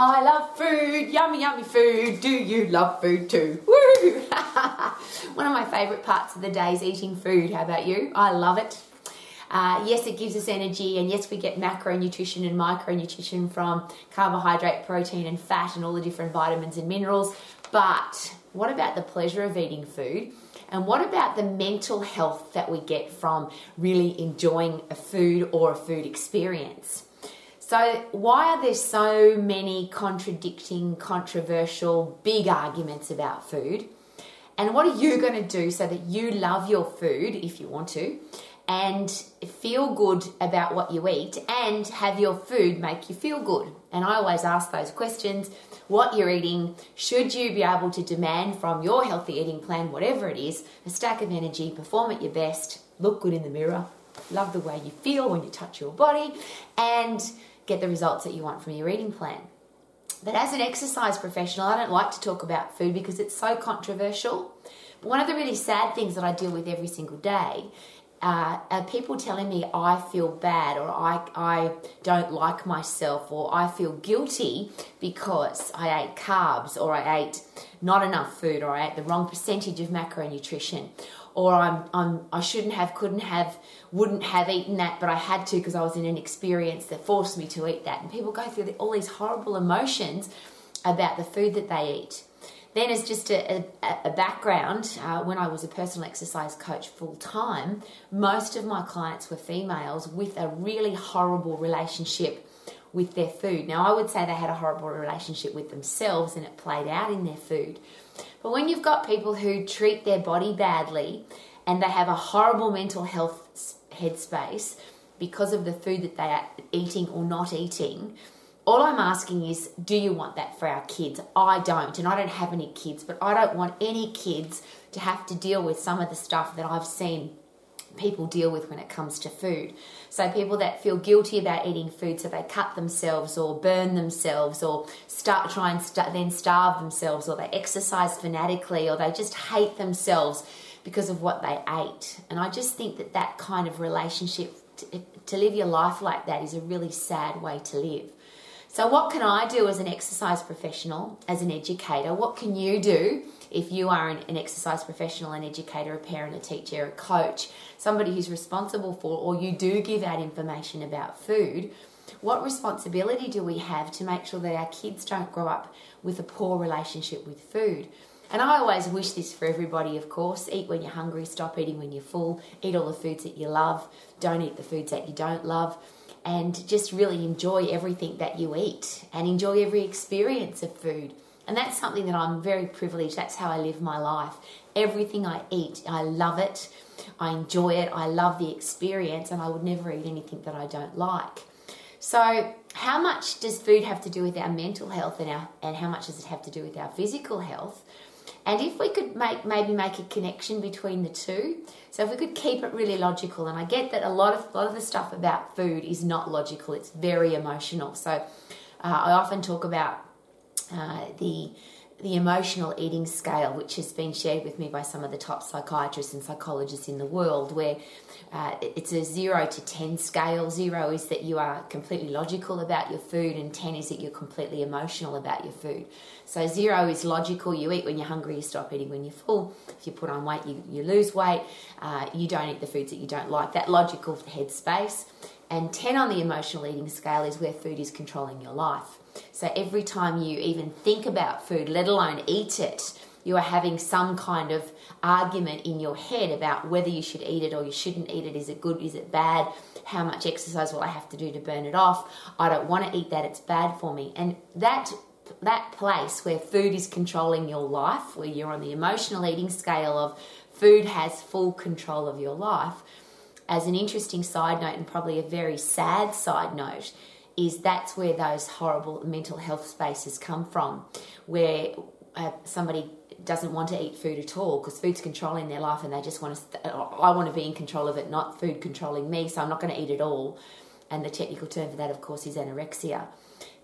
I love food, yummy, yummy food. Do you love food too? Woo! One of my favourite parts of the day is eating food. How about you? I love it. Yes, it gives us energy, and yes, we get macronutrition and micronutrition from carbohydrate, protein and fat and all the different vitamins and minerals. But what about the pleasure of eating food? And what about the mental health that we get from really enjoying a food or a food experience? So why are there so many contradicting, controversial, big arguments about food? And what are you going to do so that you love your food, if you want to, and feel good about what you eat, and have your food make you feel good? And I always ask those questions. What you're eating, should you be able to demand from your healthy eating plan, whatever it is, a stack of energy, perform at your best, look good in the mirror, love the way you feel when you touch your body, and get the results that you want from your eating plan. But as an exercise professional, I don't like to talk about food because it's so controversial. But one of the really sad things that I deal with every single day are people telling me I feel bad, or I don't like myself, or I feel guilty because I ate carbs, or I ate not enough food, or I ate the wrong percentage of macronutrition, or I shouldn't have, couldn't have, wouldn't have eaten that, but I had to because I was in an experience that forced me to eat that. And people go through all these horrible emotions about the food that they eat. Then as just a background, when I was a personal exercise coach full-time, most of my clients were females with a really horrible relationship with their food. Now, I would say they had a horrible relationship with themselves, and it played out in their food. But when you've got people who treat their body badly and they have a horrible mental health headspace because of the food that they are eating or not eating, all I'm asking is, do you want that for our kids? I don't, and I don't have any kids, but I don't want any kids to have to deal with some of the stuff that I've seen people deal with when it comes to food. So people that feel guilty about eating food, so they cut themselves or burn themselves or try and then starve themselves, or they exercise fanatically, or they just hate themselves because of what they ate. And I just think that that kind of relationship, to live your life like that, is a really sad way to live. So what can I do as an exercise professional, as an educator? What can you do if you are an exercise professional, an educator, a parent, a teacher, a coach, somebody who's responsible for, or you do give out information about food? What responsibility do we have to make sure that our kids don't grow up with a poor relationship with food? And I always wish this for everybody, of course. Eat when you're hungry, stop eating when you're full, eat all the foods that you love, don't eat the foods that you don't love, and just really enjoy everything that you eat and enjoy every experience of food. And that's something that I'm very privileged. That's how I live my life. Everything I eat, I love it. I enjoy it. I love the experience, and I would never eat anything that I don't like. So how much does food have to do with our mental health, and how much does it have to do with our physical health? And if we could maybe make a connection between the two, so if we could keep it really logical, and I get that a lot of the stuff about food is not logical, it's very emotional. So I often talk about the emotional eating scale, which has been shared with me by some of the top psychiatrists and psychologists in the world, where it's a 0 to 10 scale. 0 is that you are completely logical about your food, and 10 is that you're completely emotional about your food. So 0 is logical. You eat when you're hungry, you stop eating when you're full. If you put on weight, you lose weight. You don't eat the foods that you don't like. That logical headspace. And 10 on the emotional eating scale is where food is controlling your life. So every time you even think about food, let alone eat it, you are having some kind of argument in your head about whether you should eat it or you shouldn't eat it. Is it good? Is it bad? How much exercise will I have to do to burn it off? I don't want to eat that. It's bad for me. And that place where food is controlling your life, where you're on the emotional eating scale of food has full control of your life. As an interesting side note, and probably a very sad side note, is that's where those horrible mental health spaces come from, where somebody doesn't want to eat food at all because food's controlling their life, and they just want to, I want to be in control of it, not food controlling me, so I'm not going to eat it all. And the technical term for that, of course, is anorexia.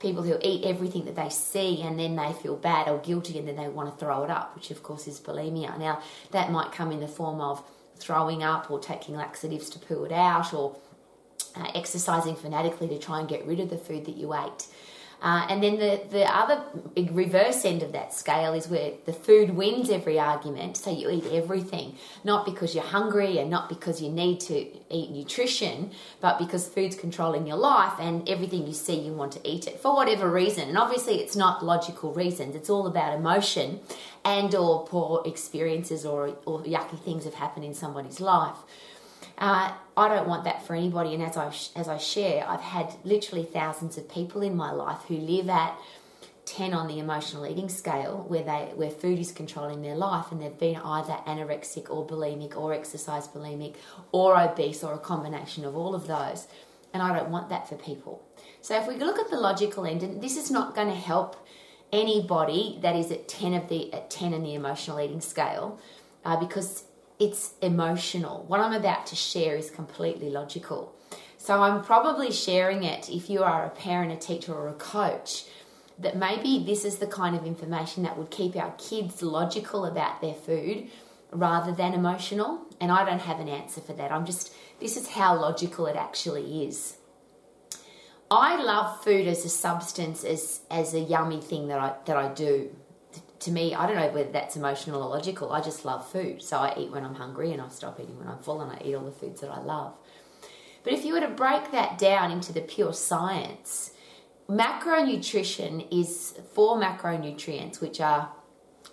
People who eat everything that they see, and then they feel bad or guilty, and then they want to throw it up, which of course is bulimia. Now, that might come in the form of throwing up, or taking laxatives to poo it out, or exercising fanatically to try and get rid of the food that you ate. And then the other reverse end of that scale is where the food wins every argument, so you eat everything, not because you're hungry and not because you need to eat nutrition, but because food's controlling your life and everything you see you want to eat it for whatever reason. And obviously it's not logical reasons, it's all about emotion and or poor experiences or yucky things have happened in somebody's life. I don't want that for anybody, and as I share, I've had literally thousands of people in my life who live at 10 on the emotional eating scale, where food is controlling their life, and they've been either anorexic or bulimic or exercise bulimic or obese or a combination of all of those, and I don't want that for people. So if we look at the logical end, and this is not going to help anybody that is at 10 in the emotional eating scale, because it's emotional. What I'm about to share is completely logical. So I'm probably sharing it, if you are a parent, a teacher or a coach, that maybe this is the kind of information that would keep our kids logical about their food rather than emotional. And I don't have an answer for that. This is how logical it actually is. I love food as a substance, as a yummy thing that I do. To me, I don't know whether that's emotional or logical. I just love food. So I eat when I'm hungry and I stop eating when I'm full and I eat all the foods that I love. But if you were to break that down into the pure science, macronutrition is 4 macronutrients, which are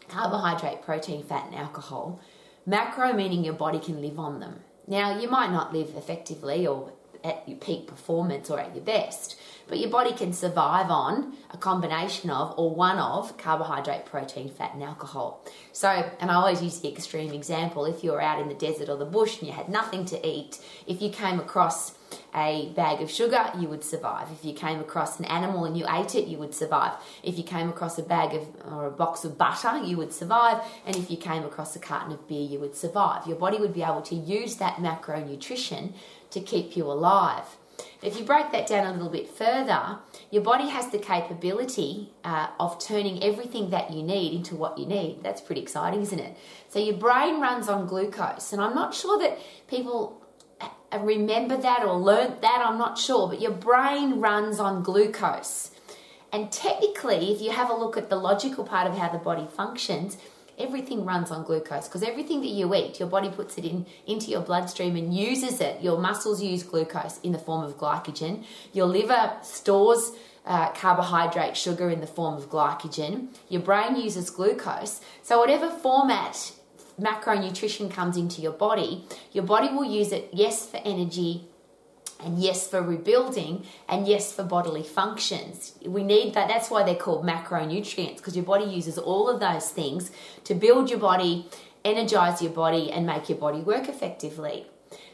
carbohydrate, protein, fat and alcohol. Macro meaning your body can live on them. Now, you might not live effectively or at your peak performance or at your best, but your body can survive on a combination of or one of carbohydrate, protein, fat and alcohol. So, and I always use the extreme example, if you were out in the desert or the bush and you had nothing to eat, if you came across a bag of sugar, you would survive. If you came across an animal and you ate it, you would survive. If you came across a bag of or a box of butter, you would survive. And if you came across a carton of beer, you would survive. Your body would be able to use that macronutrition to keep you alive. If you break that down a little bit further, your body has the capability of turning everything that you need into what you need. That's pretty exciting, isn't it? So your brain runs on glucose, and I'm not sure that people remember that or learnt that, I'm not sure, but your brain runs on glucose. And technically, if you have a look at the logical part of how the body functions, everything runs on glucose, because everything that you eat, your body puts it into your bloodstream and uses it. Your muscles use glucose in the form of glycogen. Your liver stores carbohydrate, sugar in the form of glycogen. Your brain uses glucose. So whatever format macronutrition comes into your body will use it, yes, for energy, and yes, for rebuilding, and yes, for bodily functions. We need that. That's why they're called macronutrients, because your body uses all of those things to build your body, energize your body, and make your body work effectively.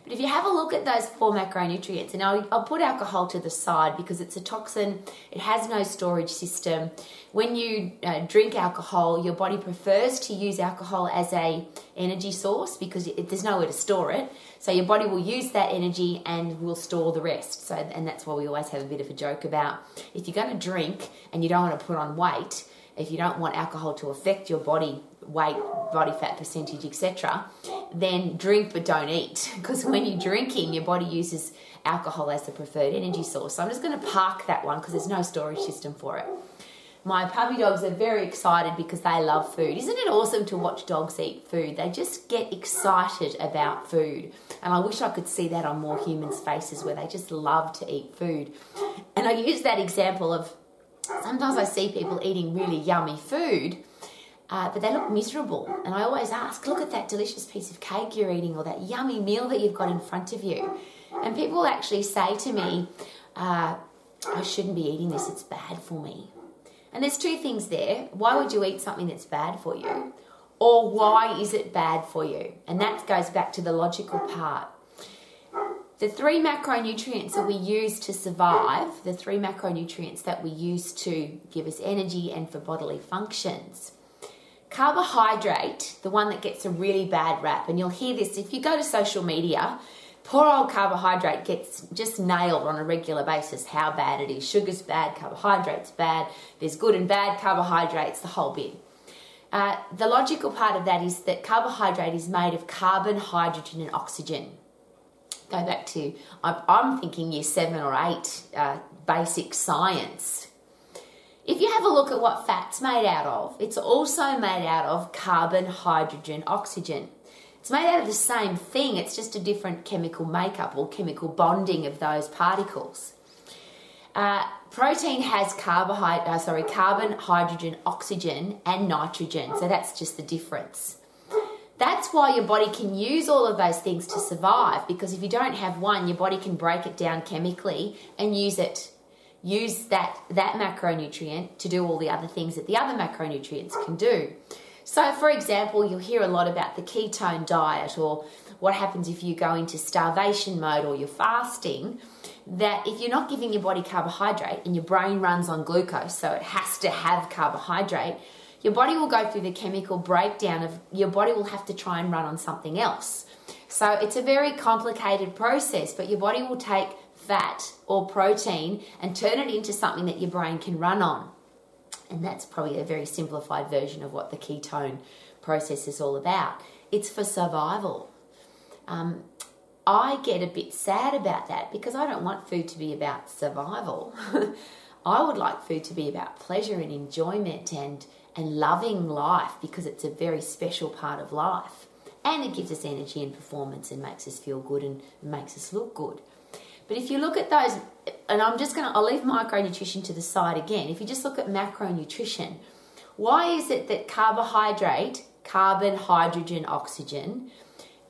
But if you have a look at those 4 macronutrients, and I'll put alcohol to the side because it's a toxin, it has no storage system. When you drink alcohol, your body prefers to use alcohol as an energy source because there's nowhere to store it. So your body will use that energy and will store the rest. So, and that's why we always have a bit of a joke about, if you're going to drink and you don't want to put on weight, if you don't want alcohol to affect your body weight, body fat percentage, etc., then drink but don't eat, because when you're drinking, your body uses alcohol as the preferred energy source. So I'm just going to park that one because there's no storage system for it. My puppy dogs are very excited because they love food. Isn't it awesome to watch dogs eat food? They just get excited about food. And I wish I could see that on more humans' faces, where they just love to eat food. And I use that example of, sometimes I see people eating really yummy food, but they look miserable. And I always ask, look at that delicious piece of cake you're eating or that yummy meal that you've got in front of you. And people actually say to me, I shouldn't be eating this, it's bad for me. And there's 2 things there. Why would you eat something that's bad for you? Or why is it bad for you? And that goes back to the logical part. The 3 macronutrients that we use to survive, the 3 macronutrients that we use to give us energy and for bodily functions. Carbohydrate, the one that gets a really bad rap, and you'll hear this if you go to social media, poor old carbohydrate gets just nailed on a regular basis, how bad it is. Sugar's bad, carbohydrate's bad, there's good and bad carbohydrates, the whole bit. The logical part of that is that carbohydrate is made of carbon, hydrogen and oxygen. Go back to, I'm thinking year 7 or 8 basic science. If you have a look at what fat's made out of, it's also made out of carbon, hydrogen, oxygen. It's made out of the same thing, it's just a different chemical makeup or chemical bonding of those particles. Protein has carbon, hydrogen, oxygen and nitrogen, so that's just the difference. That's why your body can use all of those things to survive, because if you don't have one, your body can break it down chemically and use that macronutrient to do all the other things that the other macronutrients can do. So for example, you'll hear a lot about the ketone diet, or what happens if you go into starvation mode or you're fasting, that if you're not giving your body carbohydrate and your brain runs on glucose, so it has to have carbohydrate, your body will go through the chemical breakdown of your body will have to try and run on something else. So it's a very complicated process, but your body will take fat or protein and turn it into something that your brain can run on. And that's probably a very simplified version of what the ketone process is all about. It's for survival. I get a bit sad about that because I don't want food to be about survival. I would like food to be about pleasure and enjoyment and loving life, because it's a very special part of life. And it gives us energy and performance and makes us feel good and makes us look good. But if you look at those, and I'll leave micronutrition to the side again. If you just look at macronutrition, why is it that carbohydrate, carbon, hydrogen, oxygen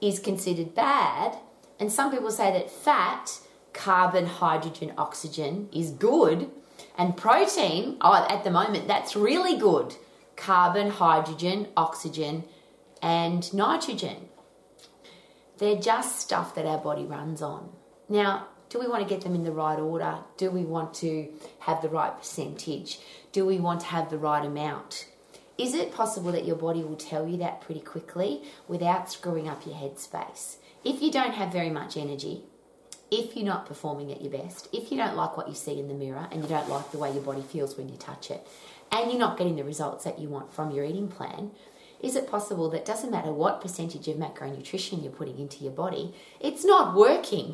is considered bad? And some people say that fat, carbon, hydrogen, oxygen is good. And protein, at the moment, that's really good. Carbon, hydrogen, oxygen, and nitrogen. They're just stuff that our body runs on. Now, do we want to get them in the right order? Do we want to have the right percentage? Do we want to have the right amount? Is it possible that your body will tell you that pretty quickly without screwing up your headspace? If you don't have very much energy, if you're not performing at your best, if you don't like what you see in the mirror and you don't like the way your body feels when you touch it, and you're not getting the results that you want from your eating plan, is it possible that it doesn't matter what percentage of macronutrition you're putting into your body, it's not working?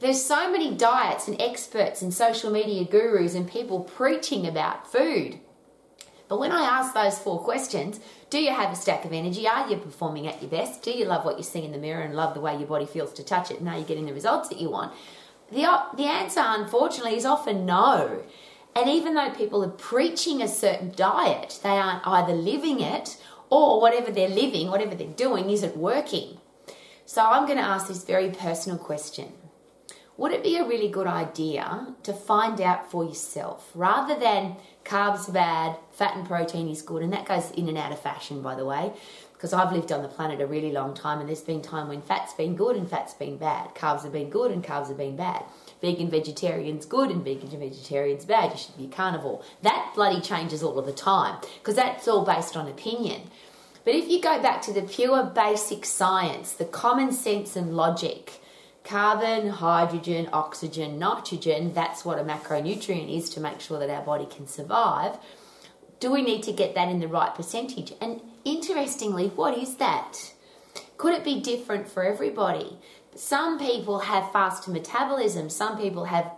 There's so many diets and experts and social media gurus and people preaching about food. But when I ask those four questions, do you have a stack of energy? Are you performing at your best? Do you love what you see in the mirror and love the way your body feels to touch it? And are you getting the results that you want? The answer, unfortunately, is often no. And even though people are preaching a certain diet, they aren't either living it, or whatever they're doing isn't working. So I'm going to ask this very personal question. Would it be a really good idea to find out for yourself, rather than carbs are bad, fat and protein is good, and that goes in and out of fashion, by the way, because I've lived on the planet a really long time and there's been time when fat's been good and fat's been bad, carbs have been good and carbs have been bad, vegan vegetarian's good and vegan vegetarian's bad, you should be a carnivore. That bloody changes all of the time, because that's all based on opinion. But if you go back to the pure basic science, the common sense and logic, carbon, hydrogen, oxygen, nitrogen, that's what a macronutrient is to make sure that our body can survive. Do we need to get that in the right percentage? And interestingly, what is that? Could it be different for everybody? Some people have faster metabolism, some people have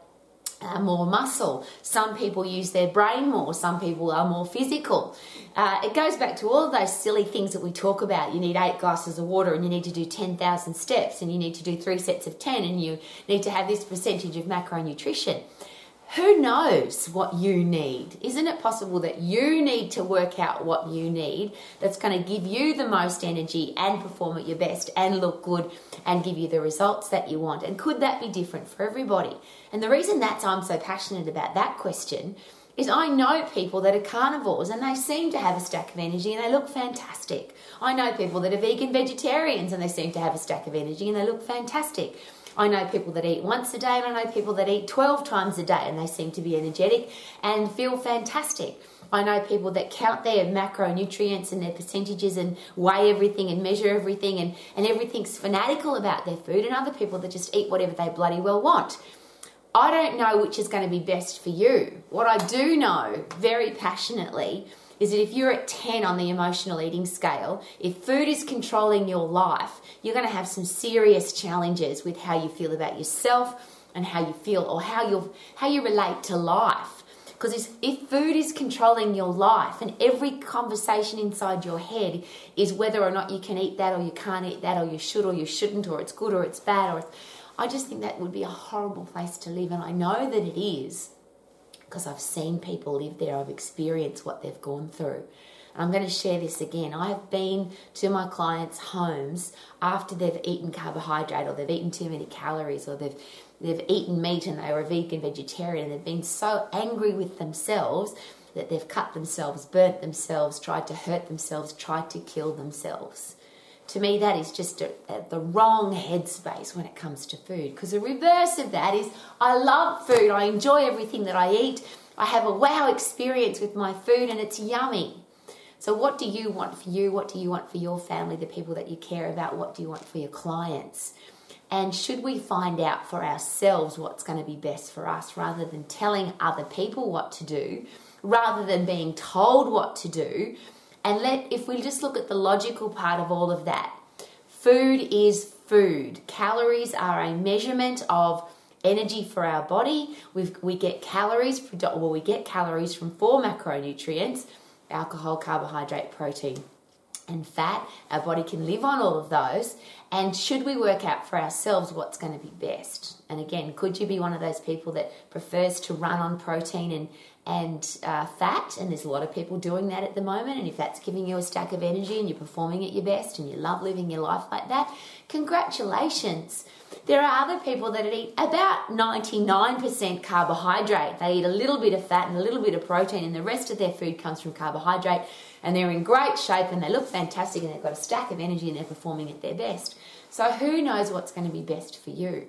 more muscle, some people use their brain more, some people are more physical. It goes back to all of those silly things that we talk about. You need 8 glasses of water and you need to do 10,000 steps and you need to do 3 sets of 10 and you need to have this percentage of macronutrition. Who knows what you need? Isn't it possible that you need to work out what you need that's going to give you the most energy and perform at your best and look good and give you the results that you want? And could that be different for everybody? And the reason I'm so passionate about that question is I know people that are carnivores and they seem to have a stack of energy and they look fantastic. I know people that are vegan vegetarians and they seem to have a stack of energy and they look fantastic. I know people that eat once a day and I know people that eat 12 times a day and they seem to be energetic and feel fantastic. I know people that count their macronutrients and their percentages and weigh everything and measure everything and everything's fanatical about their food, and other people that just eat whatever they bloody well want. I don't know which is going to be best for you. What I do know very passionately is that if you're at 10 on the emotional eating scale, if food is controlling your life, you're going to have some serious challenges with how you feel about yourself and how you feel or how you relate to life. Because if food is controlling your life and every conversation inside your head is whether or not you can eat that or you can't eat that or you should or you shouldn't or it's good or it's bad or it's... I just think that would be a horrible place to live, and I know that it is because I've seen people live there. I've experienced what they've gone through. I'm going to share this again. I have been to my clients' homes after they've eaten carbohydrate, or they've eaten too many calories, or they've eaten meat and they were a vegan, vegetarian, and they've been so angry with themselves that they've cut themselves, burnt themselves, tried to hurt themselves, tried to kill themselves. To me, that is just the wrong headspace when it comes to food, because the reverse of that is I love food. I enjoy everything that I eat. I have a wow experience with my food and it's yummy. So what do you want for you? What do you want for your family, the people that you care about? What do you want for your clients? And should we find out for ourselves what's going to be best for us rather than telling other people what to do, rather than being told what to do? And if we just look at the logical part of all of that, food is food. Calories are a measurement of energy for our body. We get calories from 4 macronutrients: alcohol, carbohydrate, protein, and fat. Our body can live on all of those. And should we work out for ourselves what's going to be best? And again, could you be one of those people that prefers to run on protein and fat? And there's a lot of people doing that at the moment. And if that's giving you a stack of energy and you're performing at your best and you love living your life like that, congratulations. There are other people that eat about 99% carbohydrate. They eat a little bit of fat and a little bit of protein, and the rest of their food comes from carbohydrate, and they're in great shape and they look fantastic and they've got a stack of energy and they're performing at their best. So who knows what's going to be best for you?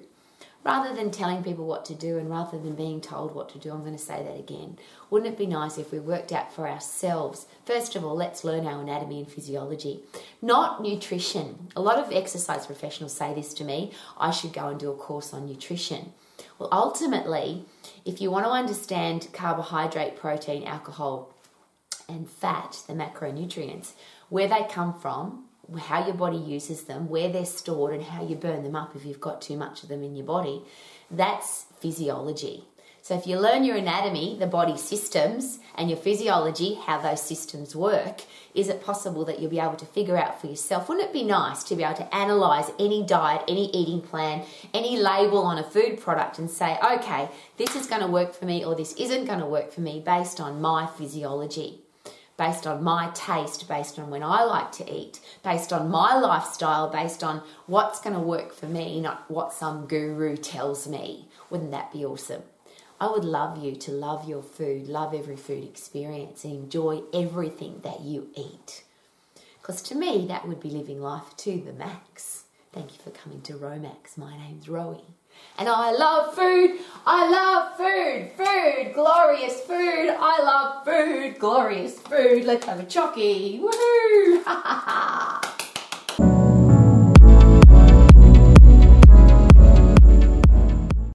Rather than telling people what to do and rather than being told what to do, I'm going to say that again. Wouldn't it be nice if we worked out for ourselves? First of all, let's learn our anatomy and physiology, not nutrition. A lot of exercise professionals say this to me: I should go and do a course on nutrition. Well, ultimately, if you want to understand carbohydrate, protein, alcohol, and fat, the macronutrients, where they come from, how your body uses them, where they're stored, and how you burn them up if you've got too much of them in your body. That's physiology. So if you learn your anatomy, the body systems, and your physiology, how those systems work, is it possible that you'll be able to figure out for yourself? Wouldn't it be nice to be able to analyze any diet, any eating plan, any label on a food product and say, okay, this is going to work for me or this isn't going to work for me based on my physiology, based on my taste, based on when I like to eat, based on my lifestyle, based on what's going to work for me, not what some guru tells me. Wouldn't that be awesome? I would love you to love your food, love every food experience, and enjoy everything that you eat. Because to me, that would be living life to the max. Thank you for coming to Romax. My name's Rowie. And I love food. I love food. Food. Glorious food. I love food. Glorious food. Let's have a chockey. Woohoo!